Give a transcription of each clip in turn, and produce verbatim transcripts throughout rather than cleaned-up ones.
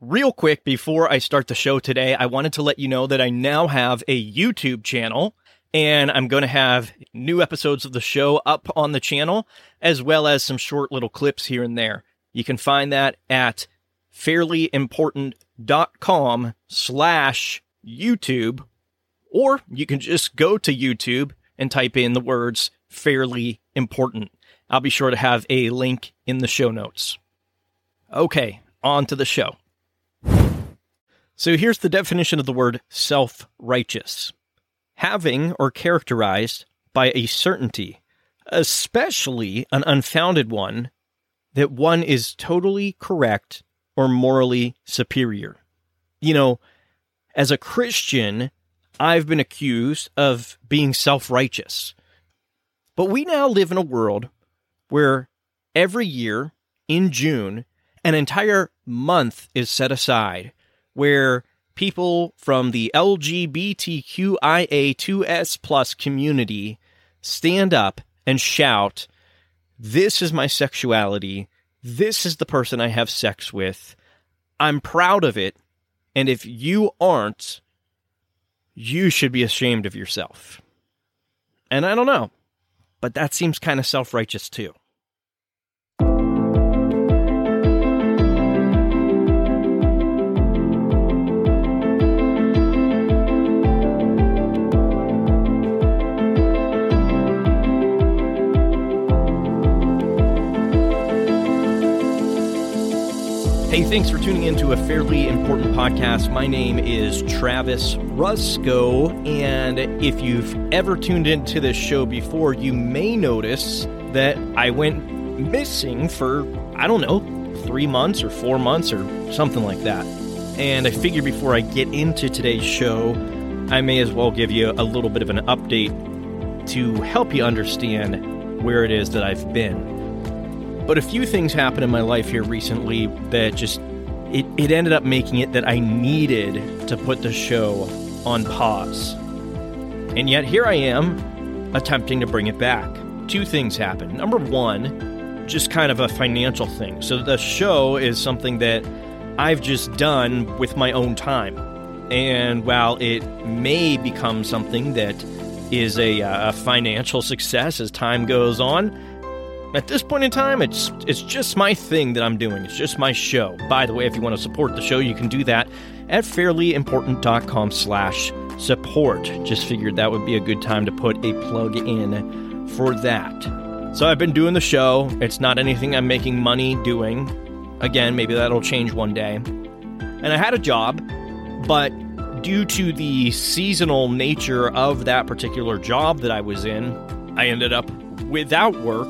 Real quick, before I start the show today, I wanted to let you know that I now have a YouTube channel, and I'm going to have new episodes of the show up on the channel, as well as some short little clips here and there. You can find that at fairlyimportant.com slash YouTube, or you can just go to YouTube and type in the words Fairly Important. I'll be sure to have a link in the show notes. Okay, on to the show. So here's the definition of the word self-righteous. Having or characterized by a certainty, especially an unfounded one, that one is totally correct or morally superior. You know, as a Christian, I've been accused of being self-righteous. But we now live in a world where every year in June, an entire month is set aside where people from the L G B T Q I A two S plus community stand up and shout, "This is my sexuality, this is the person I have sex with, I'm proud of it, and if you aren't, you should be ashamed of yourself." And I don't know, but that seems kind of self-righteous too. Hey, thanks for tuning in to a Fairly Important podcast. My name is Travis Rusko, and if you've ever tuned into this show before, you may notice that I went missing for, I don't know, three months or four months or something like that. And I figure before I get into today's show, I may as well give you a little bit of an update to help you understand where it is that I've been. But a few things happened in my life here recently that just, it, it ended up making it that I needed to put the show on pause. And yet here I am attempting to bring it back. Two things happened. Number one, just kind of a financial thing. So the show is something that I've just done with my own time. And while it may become something that is a, a financial success as time goes on, at this point in time, it's it's just my thing that I'm doing. It's just my show. By the way, if you want to support the show, you can do that at fairlyimportant.com slash support. Just figured that would be a good time to put a plug in for that. So I've been doing the show. It's not anything I'm making money doing. Again, maybe that'll change one day. And I had a job, but due to the seasonal nature of that particular job that I was in, I ended up without work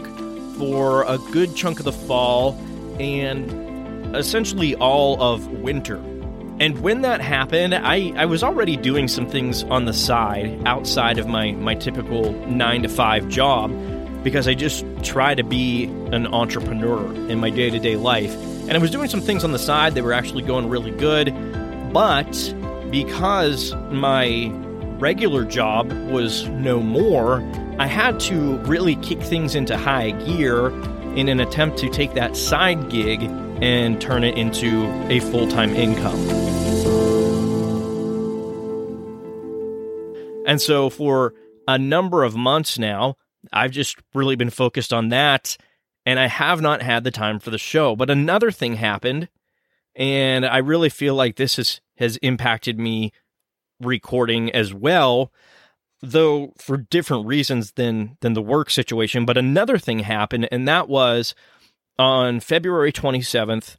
for a good chunk of the fall and essentially all of winter. And when that happened, I, I was already doing some things on the side outside of my, my typical nine to five job because I just try to be an entrepreneur in my day-to-day life. And I was doing some things on the side that were actually going really good, but because my regular job was no more, I had to really kick things into high gear in an attempt to take that side gig and turn it into a full-time income. And so for a number of months now, I've just really been focused on that, and I have not had the time for the show. But another thing happened, and I really feel like this has, has impacted me recording as well, though for different reasons than than the work situation. But another thing happened, and that was on February twenty-seventh,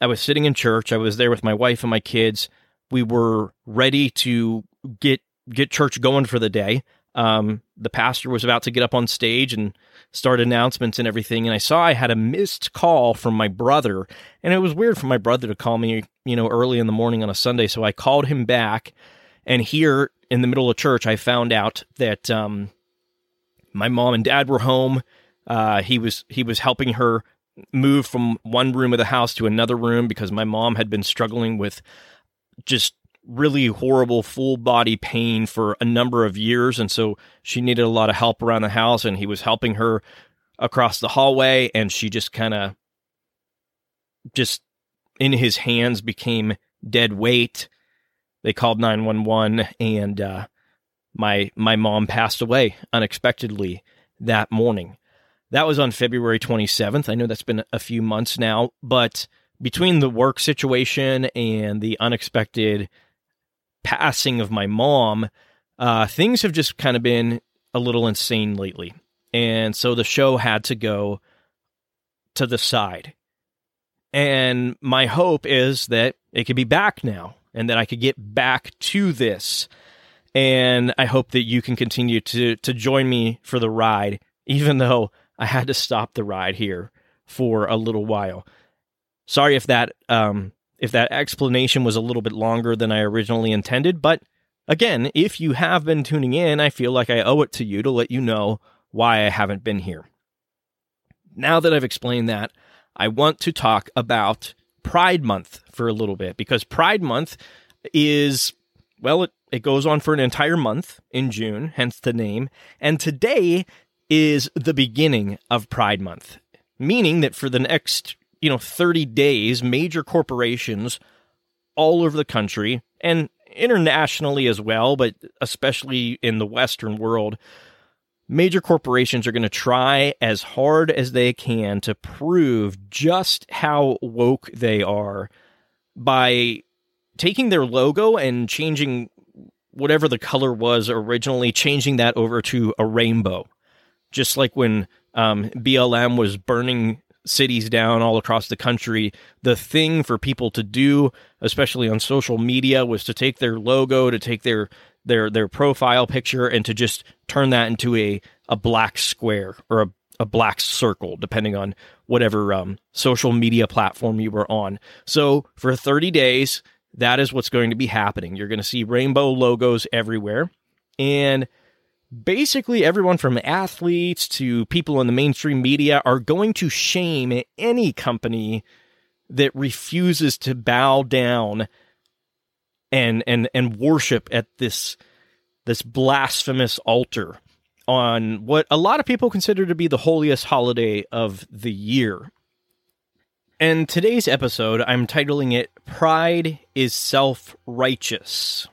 I was sitting in church. I was there with my wife and my kids. We were ready to get get church going for the day. Um, the pastor was about to get up on stage and start announcements and everything, and I saw I had a missed call from my brother, and it was weird for my brother to call me, you know, early in the morning on a Sunday, so I called him back, and here in the middle of church, I found out that um, my mom and dad were home. Uh, he was he was helping her move from one room of the house to another room because my mom had been struggling with just really horrible full body pain for a number of years, and so she needed a lot of help around the house. And he was helping her across the hallway, and she just kind of just in his hands became dead weight. They called nine one one, and uh, my my mom passed away unexpectedly that morning. That was on February twenty-seventh. I know that's been a few months now, but between the work situation and the unexpected passing of my mom, uh, things have just kind of been a little insane lately. And so the show had to go to the side. And my hope is that it could be back now and that I could get back to this. And I hope that you can continue to to join me for the ride, even though I had to stop the ride here for a little while. Sorry if that um, if that explanation was a little bit longer than I originally intended, but again, if you have been tuning in, I feel like I owe it to you to let you know why I haven't been here. Now that I've explained that, I want to talk about Pride Month for a little bit, because Pride Month is, well, it, it goes on for an entire month in June, hence the name, and today is the beginning of Pride Month, meaning that for the next, you know, thirty days, major corporations all over the country and internationally as well, but especially in the Western world, major corporations are going to try as hard as they can to prove just how woke they are by taking their logo and changing whatever the color was originally, changing that over to a rainbow. Just like when um, B L M was burning cities down all across the country, the thing for people to do, especially on social media, was to take their logo, to take their their their profile picture, and to just turn that into a, a black square or a, a black circle, depending on whatever um, social media platform you were on. So for thirty days, that is what's going to be happening. You're going to see rainbow logos everywhere. And basically, everyone from athletes to people in the mainstream media are going to shame any company that refuses to bow down and and and worship at this this blasphemous altar on what a lot of people consider to be the holiest holiday of the year. And today's episode, I'm titling it "Pride is Self-Righteous,"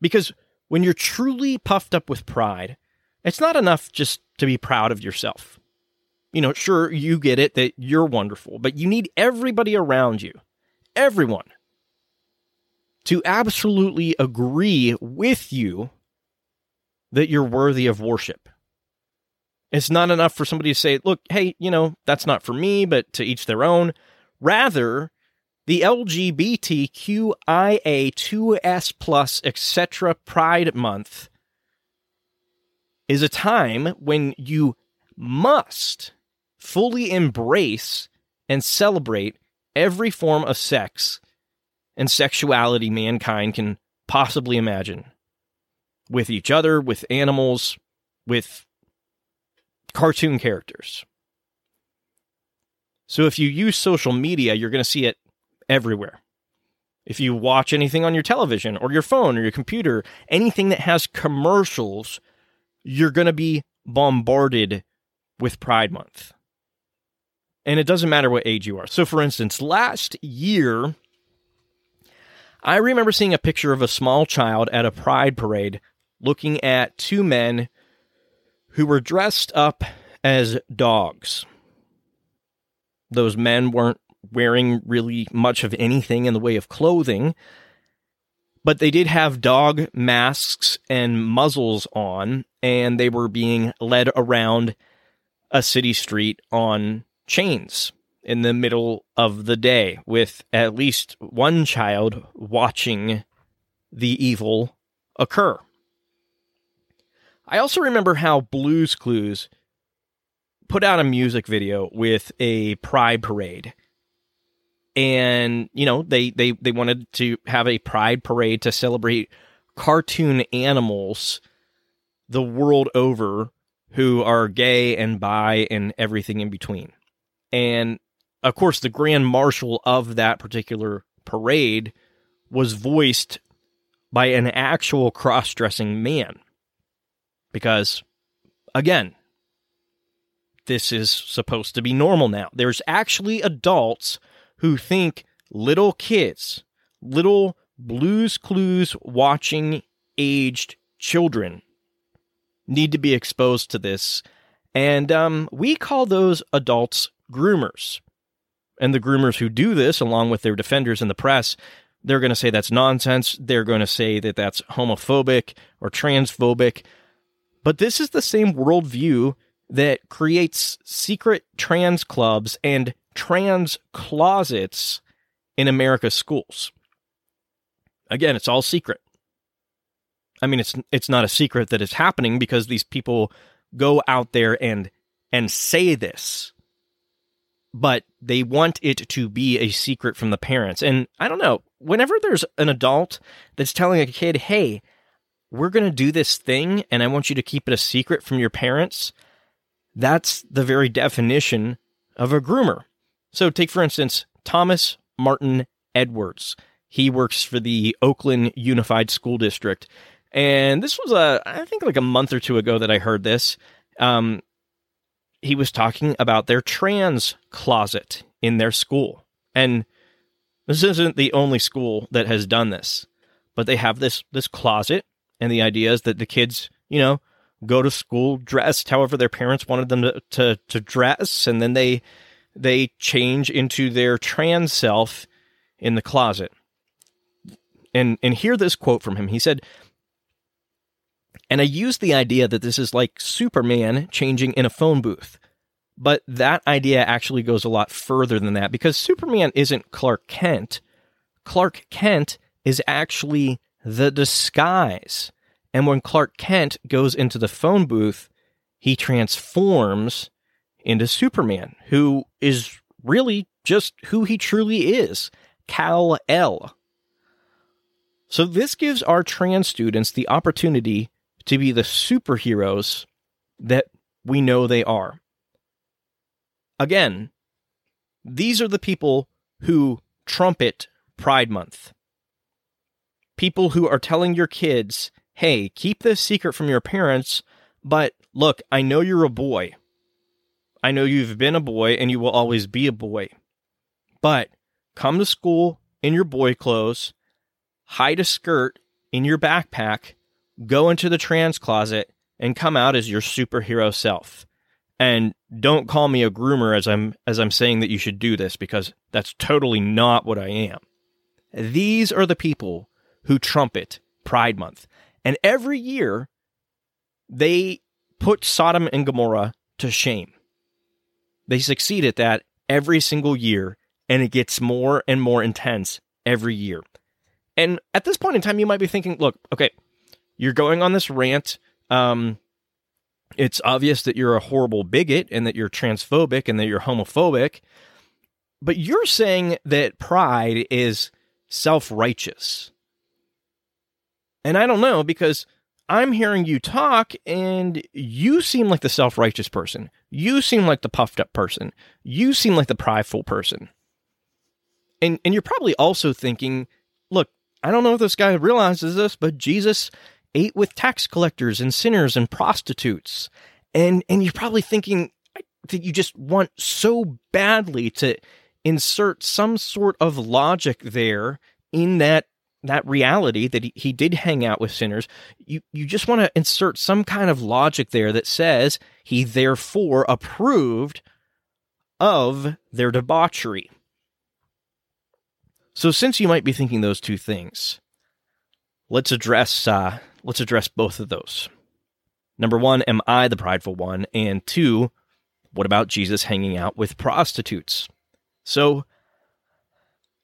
because when you're truly puffed up with pride, it's not enough just to be proud of yourself. You know, sure, you get it that you're wonderful, but you need everybody around you, everyone, to absolutely agree with you that you're worthy of worship. It's not enough for somebody to say, look, hey, you know, that's not for me, but to each their own. Rather, the L G B T Q I A two S plus, et cetera Pride Month is a time when you must fully embrace and celebrate every form of sex and sexuality mankind can possibly imagine, with each other, with animals, with cartoon characters. So if you use social media, you're going to see it everywhere. If you watch anything on your television or your phone or your computer, anything that has commercials, you're going to be bombarded with Pride Month. And it doesn't matter what age you are. So for instance, last year, I remember seeing a picture of a small child at a pride parade looking at two men who were dressed up as dogs. Those men weren't wearing really much of anything in the way of clothing, but they did have dog masks and muzzles on, and they were being led around a city street on chains in the middle of the day, with at least one child watching the evil occur. I also remember how Blue's Clues put out a music video with a pride parade. And, you know, they, they, they wanted to have a pride parade to celebrate cartoon animals the world over who are gay and bi and everything in between. And, of course, the grand marshal of that particular parade was voiced by an actual cross-dressing man. Because, again, this is supposed to be normal now. There's actually adults who think little kids, little Blues Clues watching aged children need to be exposed to this. And um, we call those adults groomers. And the groomers who do this, along with their defenders in the press, they're going to say that's nonsense. They're going to say that that's homophobic or transphobic. But this is the same worldview that creates secret trans clubs and trans closets in America's schools. Again, it's all secret. I mean, it's it's not a secret that it's happening because these people go out there and and say this. But they want it to be a secret from the parents. And I don't know, whenever there's an adult that's telling a kid, hey, we're going to do this thing and I want you to keep it a secret from your parents, that's the very definition of a groomer. So take, for instance, Thomas Martin Edwards. He works for the Oakland Unified School District. And this was, a, I think, like a month or two ago that I heard this. Um, he was talking about their trans closet in their school. And this isn't the only school that has done this. But they have this this closet. And the idea is that the kids, you know, go to school dressed however their parents wanted them to, to, to dress. And then they they change into their trans self in the closet. And and hear this quote from him. He said, "And I use the idea that this is like Superman changing in a phone booth. But that idea actually goes a lot further than that, because Superman isn't Clark Kent. Clark Kent is actually the disguise. And when Clark Kent goes into the phone booth, he transforms into Superman, who is really just who he truly is, Kal-El." So this gives our trans students the opportunity to be the superheroes that we know they are. Again, these are the people who trumpet Pride Month. People who are telling your kids, hey, keep this secret from your parents, but look, I know you're a boy. I know you've been a boy and you will always be a boy. But come to school in your boy clothes, hide a skirt in your backpack, go into the trans closet, and come out as your superhero self. And don't call me a groomer as I'm as I'm saying that you should do this, because that's totally not what I am. These are the people who trumpet Pride Month. And every year, they put Sodom and Gomorrah to shame. They succeed at that every single year, and it gets more and more intense every year. And at this point in time, you might be thinking, look, okay, you're going on this rant. Um, it's obvious that you're a horrible bigot and that you're transphobic and that you're homophobic. But you're saying that pride is self-righteous. And I don't know, because I'm hearing you talk and you seem like the self-righteous person. You seem like the puffed up person. You seem like the prideful person. And, and you're probably also thinking, look, I don't know if this guy realizes this, but Jesus ate with tax collectors and sinners and prostitutes. And and you're probably thinking that you just want so badly to insert some sort of logic there in that that reality that he, he did hang out with sinners. You, you just want to insert some kind of logic there that says he therefore approved of their debauchery. So since you might be thinking those two things, let's address uh, let's address both of those. Number one, am I the prideful one? And two, what about Jesus hanging out with prostitutes? So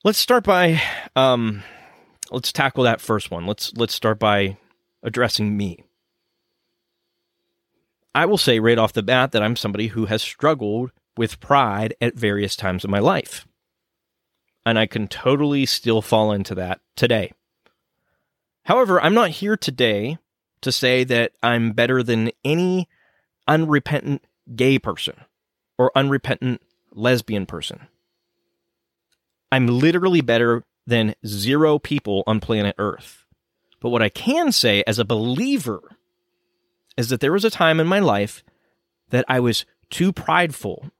let's start by um, let's tackle that first one. Let's let's start by addressing me. I will say right off the bat that I'm somebody who has struggled with pride at various times in my life. And I can totally still fall into that today. However, I'm not here today to say that I'm better than any unrepentant gay person or unrepentant lesbian person. I'm literally better than zero people on planet Earth. But what I can say as a believer is that there was a time in my life that I was too prideful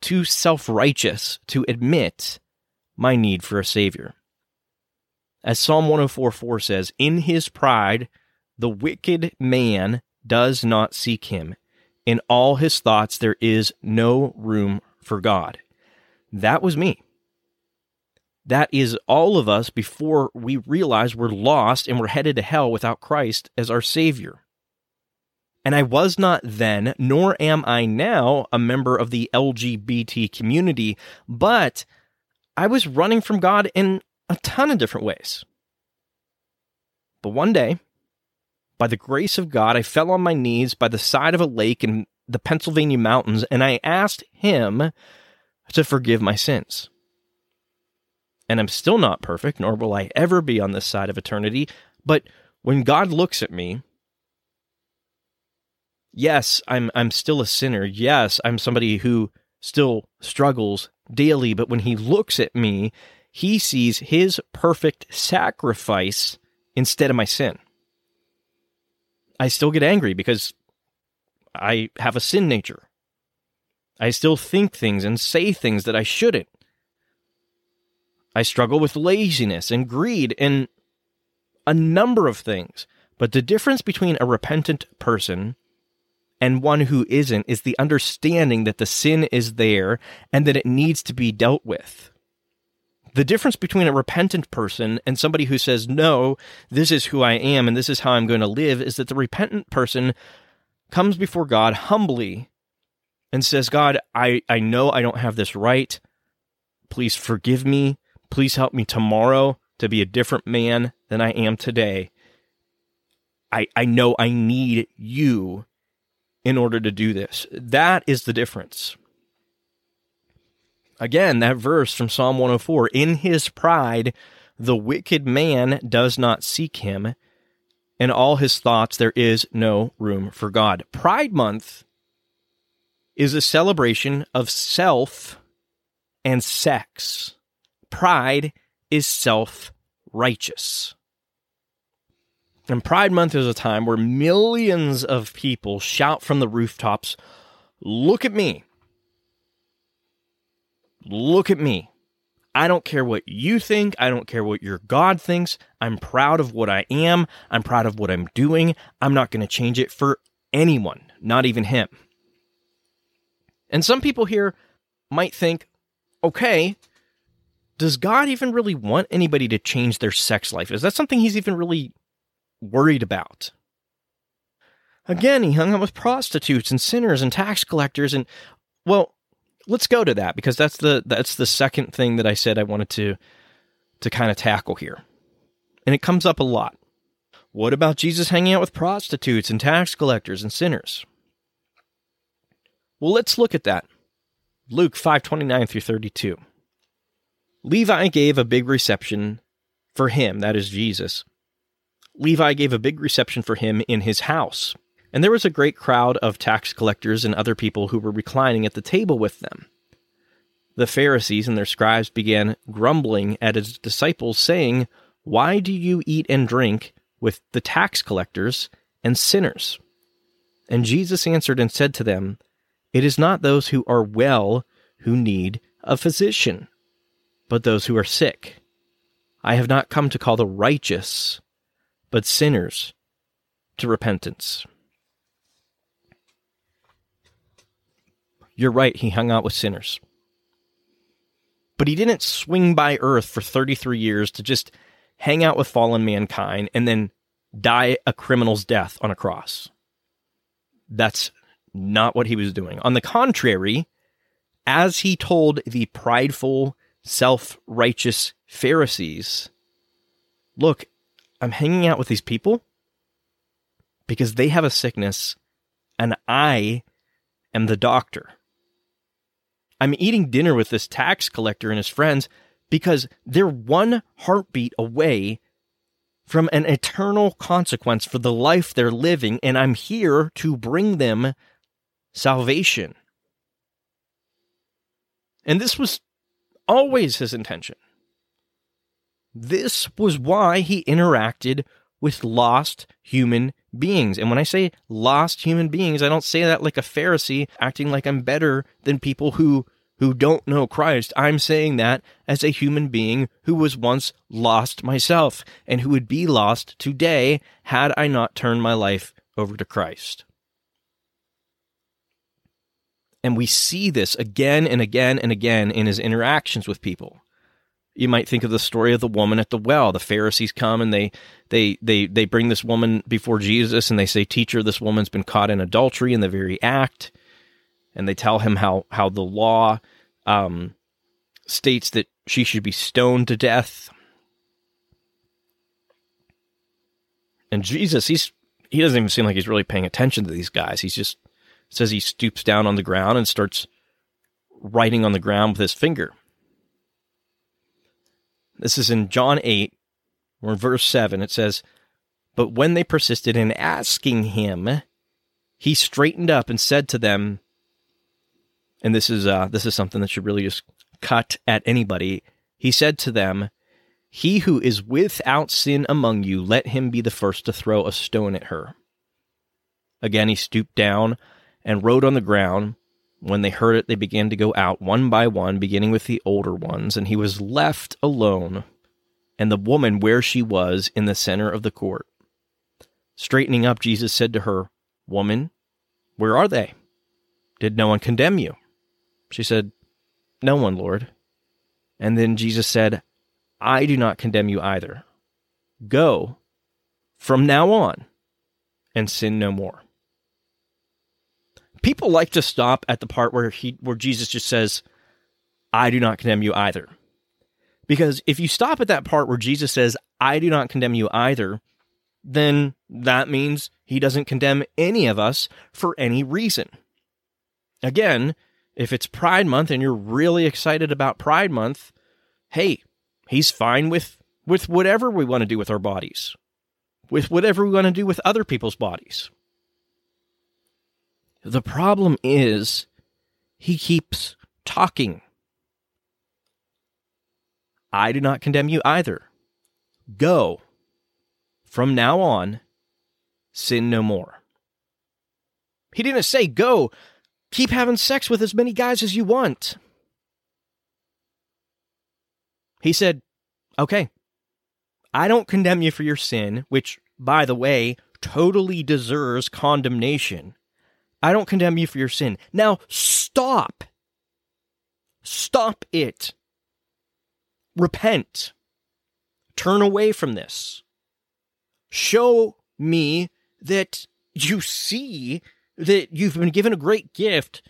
too self-righteous to admit my need for a Savior. As Psalm one oh four four says, "In his pride, the wicked man does not seek him. In all his thoughts, there is no room for God." That was me. That is all of us before we realize we're lost and we're headed to hell without Christ as our Savior. And I was not then, nor am I now, a member of the L G B T community, but I was running from God in a ton of different ways. But one day, by the grace of God, I fell on my knees by the side of a lake in the Pennsylvania mountains, and I asked him to forgive my sins. And I'm still not perfect, nor will I ever be on this side of eternity, but when God looks at me, yes, I'm I'm still a sinner. Yes, I'm somebody who still struggles daily, but when he looks at me, he sees his perfect sacrifice instead of my sin. I still get angry because I have a sin nature. I still think things and say things that I shouldn't. I struggle with laziness and greed and a number of things. But the difference between a repentant person and one who isn't is the understanding that the sin is there and that it needs to be dealt with. The difference between a repentant person and somebody who says, no, this is who I am and this is how I'm going to live, is that the repentant person comes before God humbly and says, God, I, I know I don't have this right. Please forgive me. Please help me tomorrow to be a different man than I am today. I, I know I need you in order to do this. That is the difference. Again, that verse from Psalm one oh four, "In his pride, the wicked man does not seek him. In all his thoughts, there is no room for God." Pride Month is a celebration of self and sex. Pride is self-righteous. And Pride Month is a time where millions of people shout from the rooftops, "Look at me. Look at me. I don't care what you think. I don't care what your God thinks. I'm proud of what I am. I'm proud of what I'm doing. I'm not going to change it for anyone, not even him." And some people here might think, okay, does God even really want anybody to change their sex life? Is that something he's even really worried about? Again, he hung out with prostitutes and sinners and tax collectors and, well, let's go to that because that's the that's the second thing that I said I wanted to to kind of tackle here. And it comes up a lot. What about Jesus hanging out with prostitutes and tax collectors and sinners? Well, let's look at that. Luke five twenty-nine through thirty-two. Levi gave a big reception for him, that is Jesus. Levi gave a big reception for him in his house. And there was a great crowd of tax collectors and other people who were reclining at the table with them. The Pharisees and their scribes began grumbling at his disciples, saying, "Why do you eat and drink with the tax collectors and sinners?" And Jesus answered and said to them, "It is not those who are well who need a physician, but those who are sick. I have not come to call the righteous, but sinners to repentance." You're right, he hung out with sinners. But he didn't swing by earth for thirty-three years to just hang out with fallen mankind and then die a criminal's death on a cross. That's not what he was doing. On the contrary, as he told the prideful, self-righteous Pharisees, "Look, I'm hanging out with these people because they have a sickness and I am the doctor. I'm eating dinner with this tax collector and his friends because they're one heartbeat away from an eternal consequence for the life they're living, and I'm here to bring them salvation." And this was always his intention. This was why he interacted with lost human beings. And when I say lost human beings, I don't say that like a Pharisee acting like I'm better than people who, who don't know Christ, I'm saying that as a human being who was once lost myself and who would be lost today had I not turned my life over to Christ. And we see this again and again and again in his interactions with people. You might think of the story of the woman at the well. The Pharisees come and they they they they bring this woman before Jesus and they say, "Teacher, this woman's been caught in adultery in the very act." And they tell him how how the law um, states that she should be stoned to death. And Jesus, he's he doesn't even seem like he's really paying attention to these guys. He's just says he stoops down on the ground and starts writing on the ground with his finger. This is in John eight, or verse seven. It says, "But when they persisted in asking him, he straightened up and said to them," and this is uh, this is something that should really just cut at anybody. He said to them, "He who is without sin among you, let him be the first to throw a stone at her." Again, he stooped down and wrote on the ground. When they heard it, they began to go out one by one, beginning with the older ones, and he was left alone, and the woman where she was in the center of the court. Straightening up, Jesus said to her, "Woman, where are they? Did no one condemn you?" She said, "No one, Lord." And then Jesus said, "I do not condemn you either. Go from now on and sin no more." People like to stop at the part where he, where Jesus just says, "I do not condemn you either." Because if you stop at that part where Jesus says, "I do not condemn you either," then that means he doesn't condemn any of us for any reason. Again, if it's Pride Month and you're really excited about Pride Month, hey, he's fine with, with whatever we want to do with our bodies, with whatever we want to do with other people's bodies. The problem is he keeps talking. "I do not condemn you either. Go. From now on, sin no more." He didn't say, "Go. Keep having sex with as many guys as you want." He said, "Okay, I don't condemn you for your sin," which, by the way, totally deserves condemnation. "I don't condemn you for your sin. Now stop. Stop it. Repent. Turn away from this. Show me that you see that you've been given a great gift.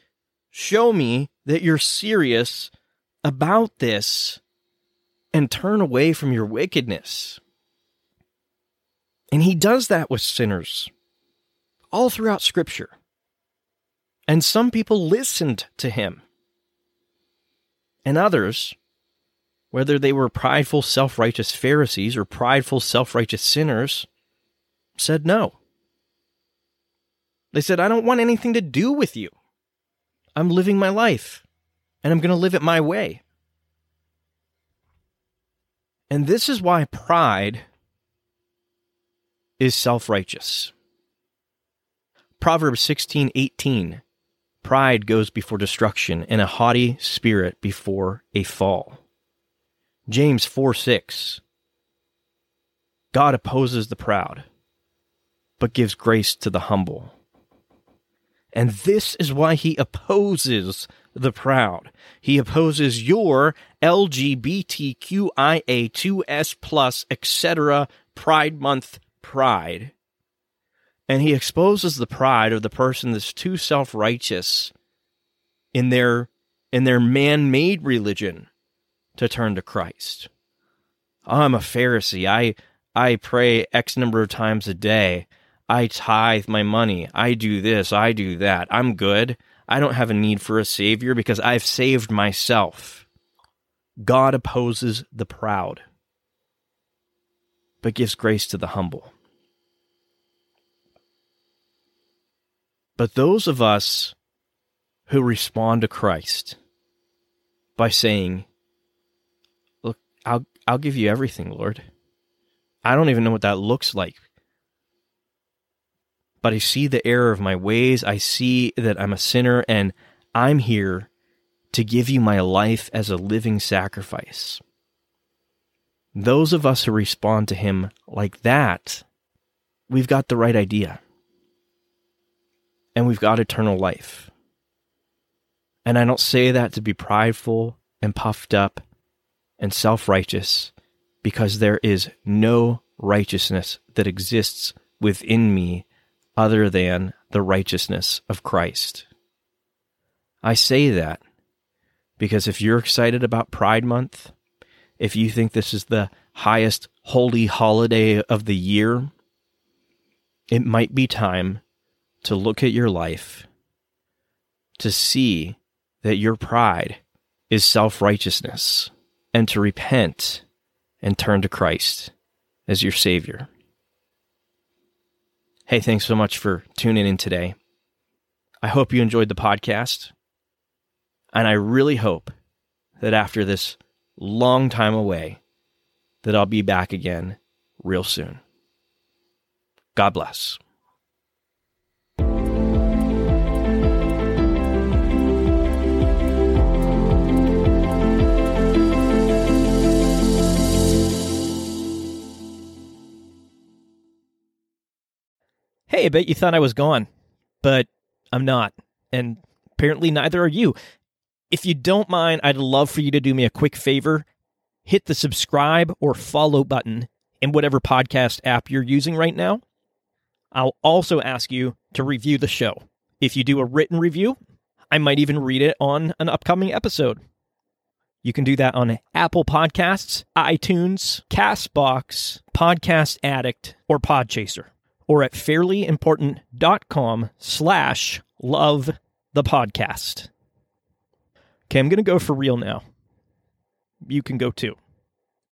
Show me that you're serious about this and turn away from your wickedness." And he does that with sinners all throughout Scripture. And some people listened to him. And others, whether they were prideful, self-righteous Pharisees or prideful, self-righteous sinners, said no. They said, "I don't want anything to do with you. I'm living my life, and I'm going to live it my way." And this is why pride is self-righteous. Proverbs sixteen eighteen. "Pride goes before destruction, and a haughty spirit before a fall." James four six. "God opposes the proud, but gives grace to the humble." And this is why he opposes the proud. He opposes your L G B T Q I A two S plus, et cetera Pride Month pride. And he exposes the pride of the person that's too self-righteous in their in their man-made religion to turn to Christ. "I'm a Pharisee. I I pray X number of times a day. I tithe my money. I do this. I do that. I'm good. I don't have a need for a savior because I've saved myself." God opposes the proud, but gives grace to the humble. But those of us who respond to Christ by saying, "Look, I'll I'll give you everything, Lord. I don't even know what that looks like. But I see the error of my ways. I see that I'm a sinner, and I'm here to give you my life as a living sacrifice. Those of us who respond to him like that, we've got the right idea. And we've got eternal life. And I don't say that to be prideful and puffed up and self-righteous, because there is no righteousness that exists within me other than the righteousness of Christ. I say that because if you're excited about Pride Month, if you think this is the highest holy holiday of the year, it might be time to look at your life, to see that your pride is self-righteousness, and to repent and turn to Christ as your Savior. Hey, thanks so much for tuning in today. I hope you enjoyed the podcast, and I really hope that after this long time away, that I'll be back again real soon. God bless. Hey, I bet you thought I was gone, but I'm not, and apparently neither are you. If you don't mind, I'd love for you to do me a quick favor. Hit the subscribe or follow button in whatever podcast app you're using right now. I'll also ask you to review the show. If you do a written review, I might even read it on an upcoming episode. You can do that on Apple Podcasts, iTunes, CastBox, Podcast Addict, or Podchaser, or at fairlyimportant.com slash love the podcast. Okay, I'm going to go for real now. You can go too.